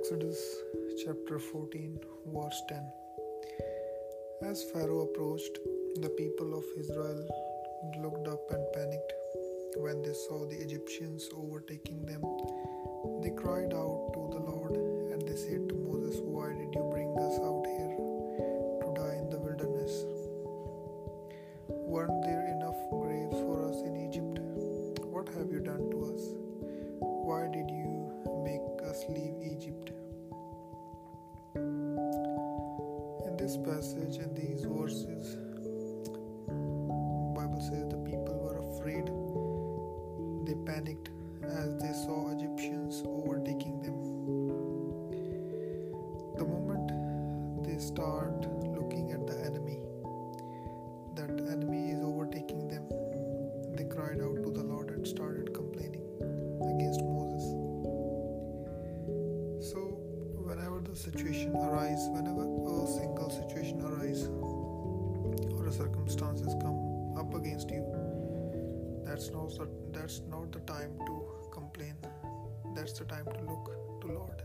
Exodus chapter 14, verse 10. As Pharaoh approached, the people of Israel looked up and panicked. When they saw the Egyptians overtaking them, they cried out to the Lord, and they said to Moses, "Why did you bring us out here to die in the wilderness? Weren't there enough graves for us in Egypt? What have you done to us? Why did you make us leave Egypt?" In this passage, in these verses, Bible says the people were afraid. They panicked as they saw Egyptians overtaking them. The moment they start looking at the enemy, that enemy is overtaking them, they cried out to the Lord and started complaining against Moses. So whenever a single situation arises or a circumstances come up against you, that's not the time to complain. That's the time to look to Lord.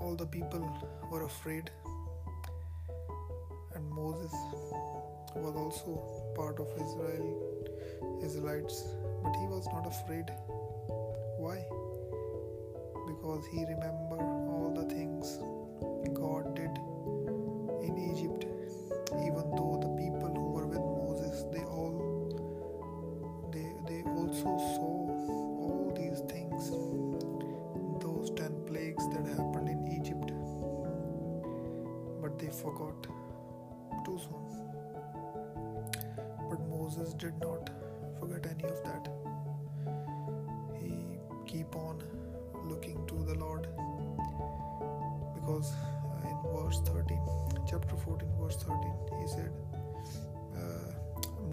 All the people were afraid, and Moses was also part of Israelites, but he was not afraid. Why? Because he remembered all the things God did in Egypt. Even though the people who were with Moses, they also saw all these things, those 10 plagues that happened in Egypt, but they forgot too soon. But Moses did not forget any of that. He keep on looking to the Lord, because in verse 13, chapter 14, verse 13, he said,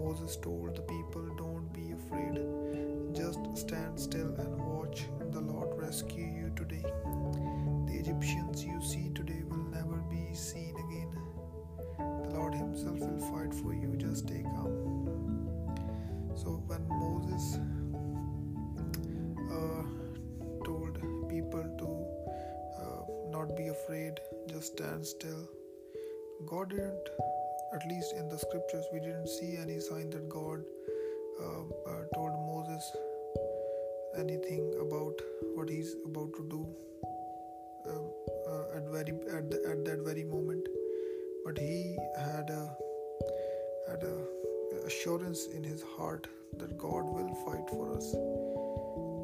Moses told the people, "Don't be afraid, just stand still and watch the Lord rescue you today. The Egyptians you see today will never be seen again. The Lord himself will fight for you, just stay calm." So when Moses told people to not be afraid, just stand still, God didn't, at least in the scriptures, we didn't see any sign that God told Moses anything about what he's about to do at that very moment. But he had a assurance in his heart that God will fight for us,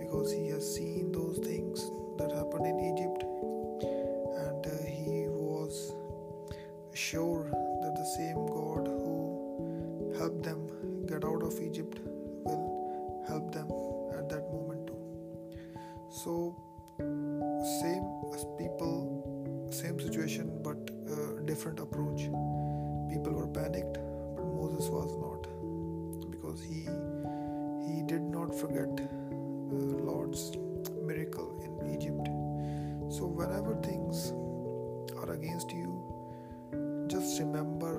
because he has seen those things that happened in Egypt, and he was sure that the same God who helped them get out of Egypt will help them at that moment too. So same as people, same situation, but different approach. People were panicked, but Moses was not, because he did not forget the Lord's miracle in Egypt. So whenever things are against you, just remember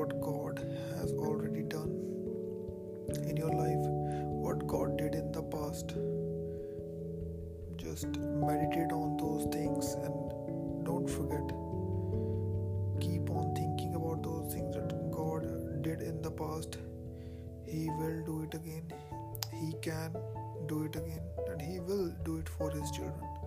what God has already done in your life, what God did in the past. Just meditate on those things and don't forget. Keep on thinking about those things that God did in the past. He will do it again. He can do it again, and he will do it for his children.